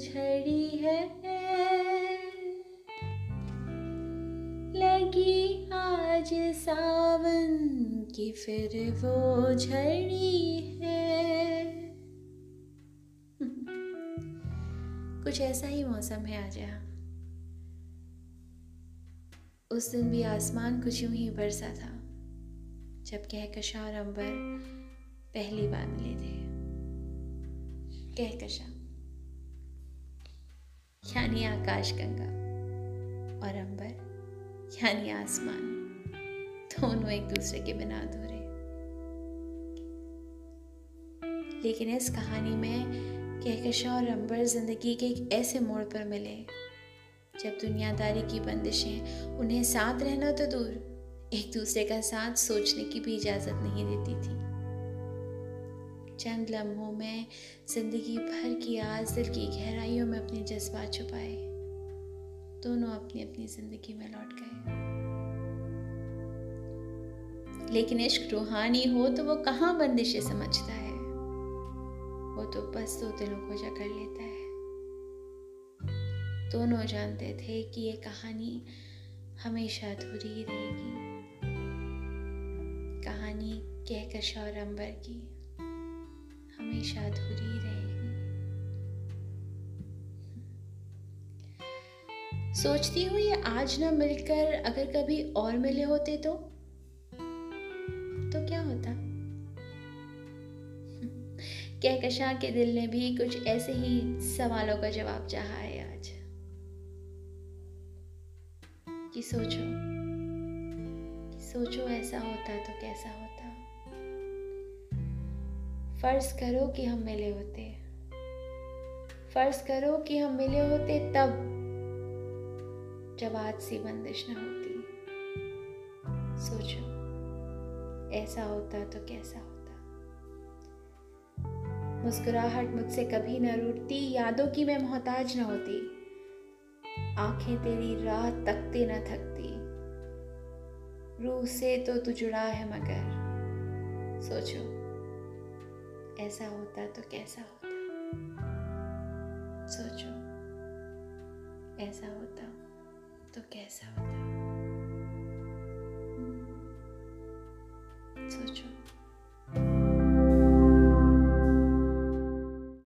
झड़ी है लगी आज सावन की फिर वो झड़ी है। कुछ ऐसा ही मौसम है आज यहाँ। उस दिन भी आसमान कुछ यूं ही बरसा था जब कहकशां और अंबर पहली बार मिले थे। कहकशां यानी आकाश गंगा और अंबर यानी आसमान, दोनों एक दूसरे के बिना अधूरे। लेकिन इस कहानी में कहकशां और अंबर जिंदगी के एक ऐसे मोड़ पर मिले जब दुनियादारी की बंदिशें उन्हें साथ रहना तो दूर, एक दूसरे का साथ सोचने की भी इजाजत नहीं देती थी। चंद लम्हों में जिंदगी भर की आज दिल की गहराइयों में अपने जज्बात छुपाए, दोनों अपनी अपनी जिंदगी में लौट गए। लेकिन इश्क रूहानी हो तो वो कहाँ बंदिशें समझता है, वो तो बस दो दिलों को जकड़ लेता है। दोनों जानते थे कि ये कहानी हमेशा अधूरी ही रहेगी। कहानी कहकशां और अंबर की हमेशा अधूरी ही रहेगी। सोचती हूँ ये आज ना मिलकर अगर कभी और मिले होते तो क्या होता। कहकशां के दिल ने भी कुछ ऐसे ही सवालों का जवाब चाहा है आज कि सोचो ऐसा होता तो कैसा होता। फर्ज करो कि हम मिले होते तब जब आज सी बंदिश न होती। सोचो ऐसा होता तो कैसा होता। मुस्कुराहट मुझसे कभी न रूठती, यादों की मैं मोहताज न होती, आंखें तेरी राह तकते न थकती, रूह से तो तू जुड़ा है मगर सोचो ऐसा होता तो कैसा होता। सोचो ऐसा होता तो कैसा होता।